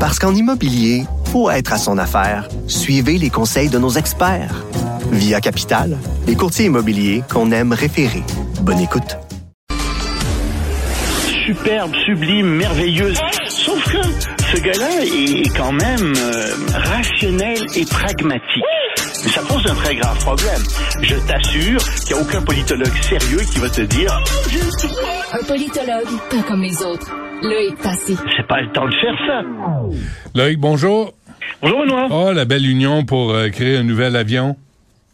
Parce qu'en immobilier, pour être à son affaire, suivez les conseils de nos experts. Via Capital, les courtiers immobiliers qu'on aime référer. Bonne écoute. Superbe, sublime, merveilleuse. Sauf que ce gars-là est quand même rationnel et pragmatique. Mais ça pose un très grave problème. Je t'assure qu'il n'y a aucun politologue sérieux qui va te dire « Un politologue, pas comme les autres. Loïc Tassé. » C'est pas le temps de faire ça. Loïc, bonjour. Bonjour, Benoît. Oh, la belle union pour créer un nouvel avion.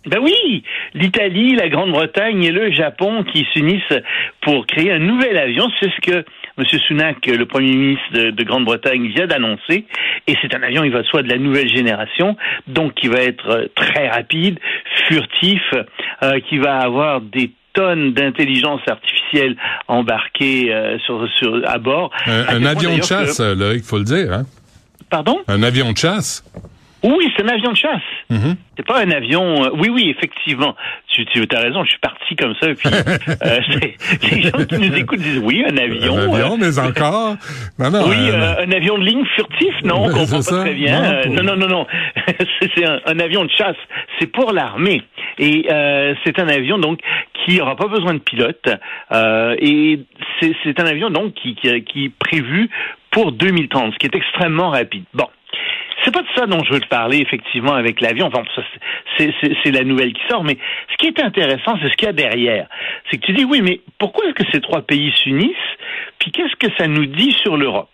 Ben oui, l'Italie, la Grande-Bretagne et le Japon qui s'unissent pour créer un nouvel avion, c'est ce que M. Sunak, le premier ministre de Grande-Bretagne, vient d'annoncer. Et c'est un avion, il va de soi, de la nouvelle génération, donc qui va être très rapide, furtif, qui va avoir des tonnes d'intelligence artificielle embarquées à bord. Un avion de chasse, là, il faut le dire. Hein? Pardon? Un avion de chasse? Oui, c'est un avion de chasse. Mm-hmm. C'est pas un avion... Oui, effectivement. Tu as raison, je suis parti comme ça. Puis, les gens qui nous écoutent disent, oui, un avion. Un avion, mais encore... Non, oui, un avion de ligne furtif, non, on ne comprend pas ça, très bien. Non. C'est un avion de chasse. C'est pour l'armée. Et c'est un avion, donc, qui n'aura pas besoin de pilote. Et c'est un avion, donc, qui est prévu pour 2030, ce qui est extrêmement rapide. Bon. C'est pas de ça dont je veux te parler, effectivement, avec l'avion. Enfin, ça, c'est la nouvelle qui sort, mais ce qui est intéressant, c'est ce qu'il y a derrière. C'est que tu dis, oui, mais pourquoi est-ce que ces trois pays s'unissent? Puis qu'est-ce que ça nous dit sur l'Europe?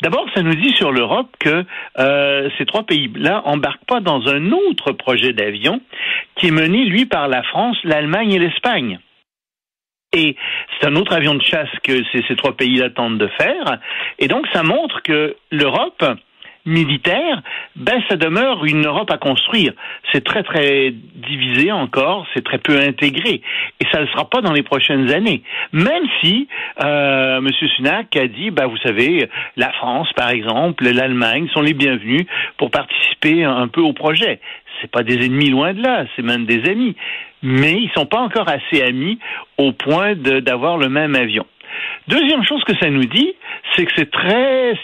D'abord, ça nous dit sur l'Europe que ces trois pays-là embarquent pas dans un autre projet d'avion qui est mené, lui, par la France, l'Allemagne et l'Espagne. Et c'est un autre avion de chasse que ces trois pays-là tentent de faire. Et donc, ça montre que l'Europe... militaire, ben ça demeure une Europe à construire. C'est très très divisé encore, c'est très peu intégré, et ça ne sera pas dans les prochaines années. Même si M. Sunak a dit, ben vous savez, la France par exemple, l'Allemagne sont les bienvenus pour participer un peu au projet. C'est pas des ennemis, loin de là, c'est même des amis. Mais ils sont pas encore assez amis au point d'avoir le même avion. Deuxième chose que ça nous dit, c'est que c'est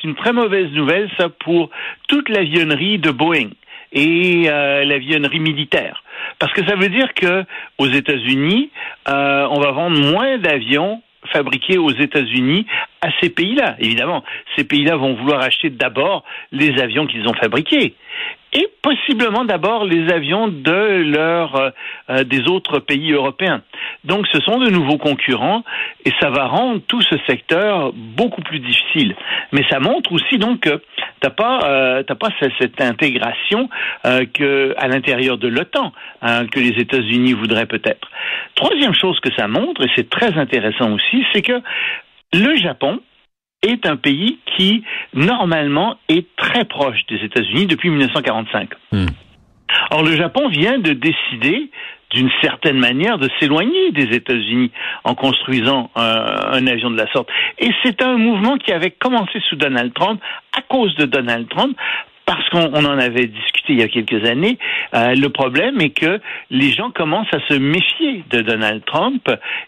une très mauvaise nouvelle, ça, pour toute l'avionnerie de Boeing et l'avionnerie militaire. Parce que ça veut dire que aux États-Unis, on va vendre moins d'avions fabriqués aux États-Unis à ces pays-là. Évidemment, ces pays-là vont vouloir acheter d'abord les avions qu'ils ont fabriqués. Et possiblement d'abord les avions de des autres pays européens. Donc ce sont de nouveaux concurrents et ça va rendre tout ce secteur beaucoup plus difficile. Mais ça montre aussi donc que t'as pas cette intégration que à l'intérieur de l'OTAN que les États-Unis voudraient peut-être. Troisième chose que ça montre, et c'est très intéressant aussi, c'est que le Japon est un pays qui, normalement, est très proche des États-Unis depuis 1945. Or, le Japon vient de décider, d'une certaine manière, de s'éloigner des États-Unis en construisant un avion de la sorte. Et c'est un mouvement qui avait commencé sous Donald Trump, à cause de Donald Trump, parce qu'on en avait discuté il y a quelques années. Le problème est que les gens commencent à se méfier de Donald Trump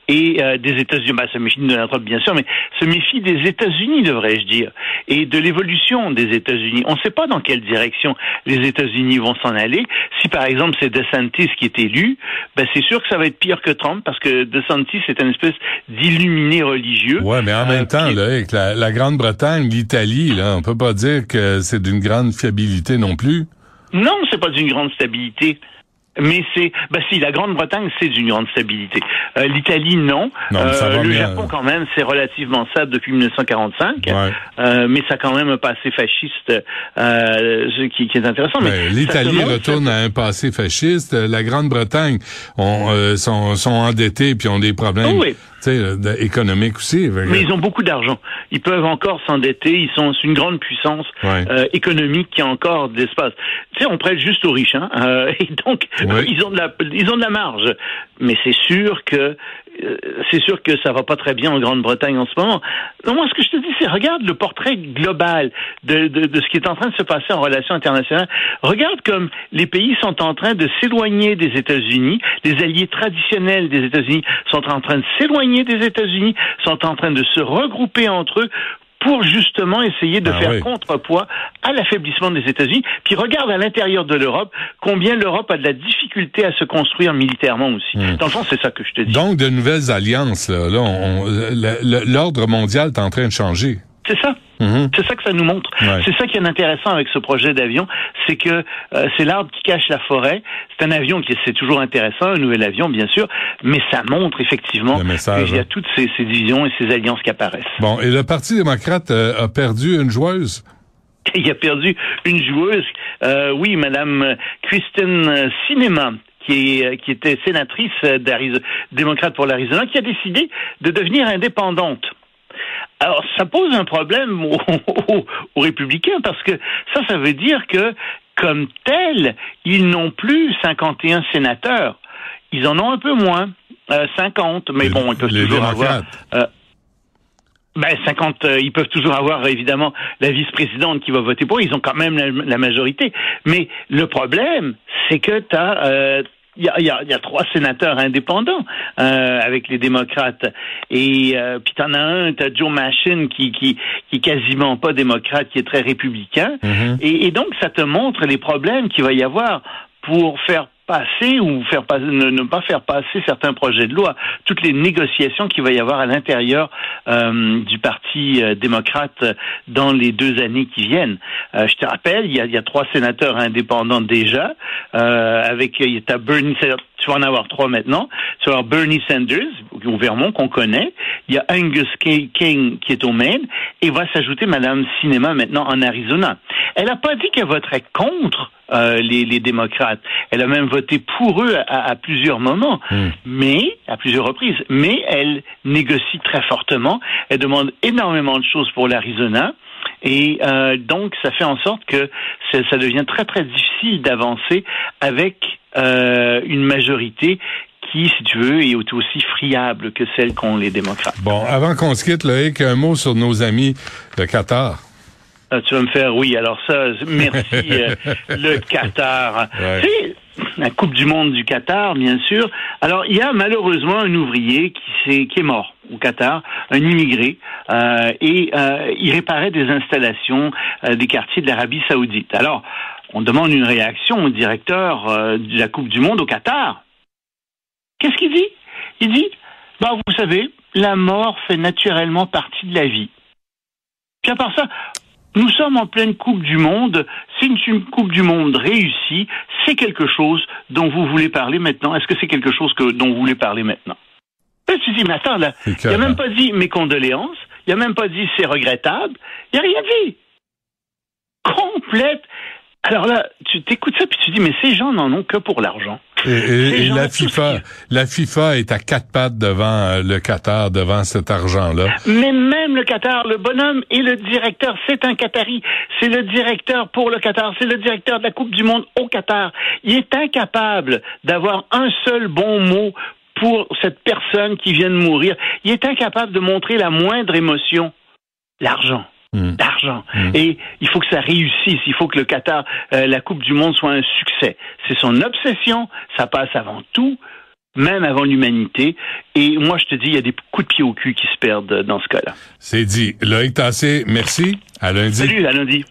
et des États-Unis. Se méfient de Donald Trump, bien sûr, mais se méfient des États-Unis, devrais-je dire, et de l'évolution des États-Unis. On ne sait pas dans quelle direction les États-Unis vont s'en aller. Si, par exemple, c'est DeSantis qui est élu, ben c'est sûr que ça va être pire que Trump, parce que DeSantis est une espèce d'illuminé religieux. Ouais, mais en même temps, là, avec la Grande-Bretagne, l'Italie, là, on peut pas dire que c'est d'une grande non plus. Non, c'est pas d'une grande stabilité. Mais c'est, si la Grande-Bretagne, c'est d'une grande stabilité. L'Italie, non, le Japon, quand même, c'est relativement stable depuis 1945. Ouais. Mais ça a quand même un passé fasciste qui est intéressant. Mais l'Italie retourne à un passé fasciste. La Grande-Bretagne sont endettés puis ont des problèmes économiques aussi. Mais ils ont beaucoup d'argent. Ils peuvent encore s'endetter. C'est une grande puissance économique qui a encore d'espace. Tu sais, on prête juste aux riches, hein. Et donc, ils ont de la marge. Mais c'est sûr que ça va pas très bien en Grande-Bretagne en ce moment. Non, moi, ce que je te dis, c'est regarde le portrait global de ce qui est en train de se passer en relations internationales. Regarde comme les pays sont en train de s'éloigner des États-Unis. Les alliés traditionnels des États-Unis sont en train de s'éloigner des États-Unis, sont en train de se regrouper entre eux pour justement essayer de faire contrepoids à l'affaiblissement des États-Unis. Puis regarde à l'intérieur de l'Europe combien l'Europe a de la difficulté à se construire militairement aussi. Dans le fond, c'est ça que je te dis. Donc, de nouvelles alliances, l'ordre mondial est en train de changer. C'est ça. Mm-hmm. C'est ça que ça nous montre. Ouais. C'est ça qui est intéressant avec ce projet d'avion, c'est que c'est l'arbre qui cache la forêt. C'est un avion c'est toujours intéressant, un nouvel avion bien sûr, mais ça montre effectivement qu'il y a toutes ces divisions et ces alliances qui apparaissent. Bon, et le Parti démocrate a perdu une joueuse? Il a perdu une joueuse, oui, Madame Christine Sinema, qui était sénatrice démocrate pour l'Arizona, qui a décidé de devenir indépendante. Alors, ça pose un problème aux républicains parce que ça veut dire que, comme tel, ils n'ont plus 51 sénateurs. Ils en ont un peu moins, 50, mais bon, ils peuvent toujours avoir... 50, ils peuvent toujours avoir évidemment la vice-présidente qui va voter pour eux. Ils ont quand même la majorité. Mais le problème, c'est que il y a trois sénateurs indépendants avec les démocrates et puis t'en as un, t'as Joe Manchin qui est quasiment pas démocrate, qui est très républicain, et donc ça te montre les problèmes qu'il va y avoir pour faire passer ou ne pas faire passer certains projets de loi, toutes les négociations qu'il va y avoir à l'intérieur du Parti démocrate dans les 2 années qui viennent. Je te rappelle, il y a 3 sénateurs indépendants déjà, t'as Bernie Sanders, tu vas en avoir 3 maintenant, tu vas avoir Bernie Sanders au Vermont qu'on connaît, il y a Angus K. King qui est au Maine, et va s'ajouter Madame Sinema maintenant en Arizona. Elle n'a pas dit qu'elle voterait contre les démocrates. Elle a même voté pour eux à plusieurs moments, mais à plusieurs reprises. Mais elle négocie très fortement. Elle demande énormément de choses pour l'Arizona. Et donc, ça fait en sorte que ça devient très, très difficile d'avancer avec une majorité qui, si tu veux, est aussi friable que celle qu'ont les démocrates. Bon, avant qu'on se quitte, Loïc, un mot sur nos amis de Qatar. Tu vas me faire, merci, le Qatar. Ouais. C'est la Coupe du monde du Qatar, bien sûr. Alors, il y a malheureusement un ouvrier qui est mort au Qatar, un immigré, et il réparait des installations des quartiers de l'Arabie Saoudite. Alors, on demande une réaction au directeur de la Coupe du monde au Qatar. Qu'est-ce qu'il dit? Il dit, vous savez, la mort fait naturellement partie de la vie. Puis à part ça... Nous sommes en pleine Coupe du Monde. C'est une Coupe du Monde réussie. C'est quelque chose dont vous voulez parler maintenant. Est-ce que c'est quelque chose dont vous voulez parler maintenant? Je me suis dit, mais attends, là, il n'a même pas dit mes condoléances. Il n'a même pas dit c'est regrettable. Il n'a rien dit. Complète. Alors là, tu t'écoutes ça puis tu dis, mais ces gens n'en ont que pour l'argent. Et la FIFA est à 4 pattes devant le Qatar, devant cet argent-là. Mais même le Qatar, le bonhomme et le directeur, c'est un Qatari. C'est le directeur pour le Qatar. C'est le directeur de la Coupe du Monde au Qatar. Il est incapable d'avoir un seul bon mot pour cette personne qui vient de mourir. Il est incapable de montrer la moindre émotion. L'argent. D'argent. Et il faut que ça réussisse, il faut que le Qatar, la Coupe du Monde soit un succès. C'est son obsession, ça passe avant tout, même avant l'humanité. Et moi, je te dis, il y a des coups de pied au cul qui se perdent dans ce cas-là. C'est dit. Loïc Tassé, merci. À lundi. Salut, à lundi.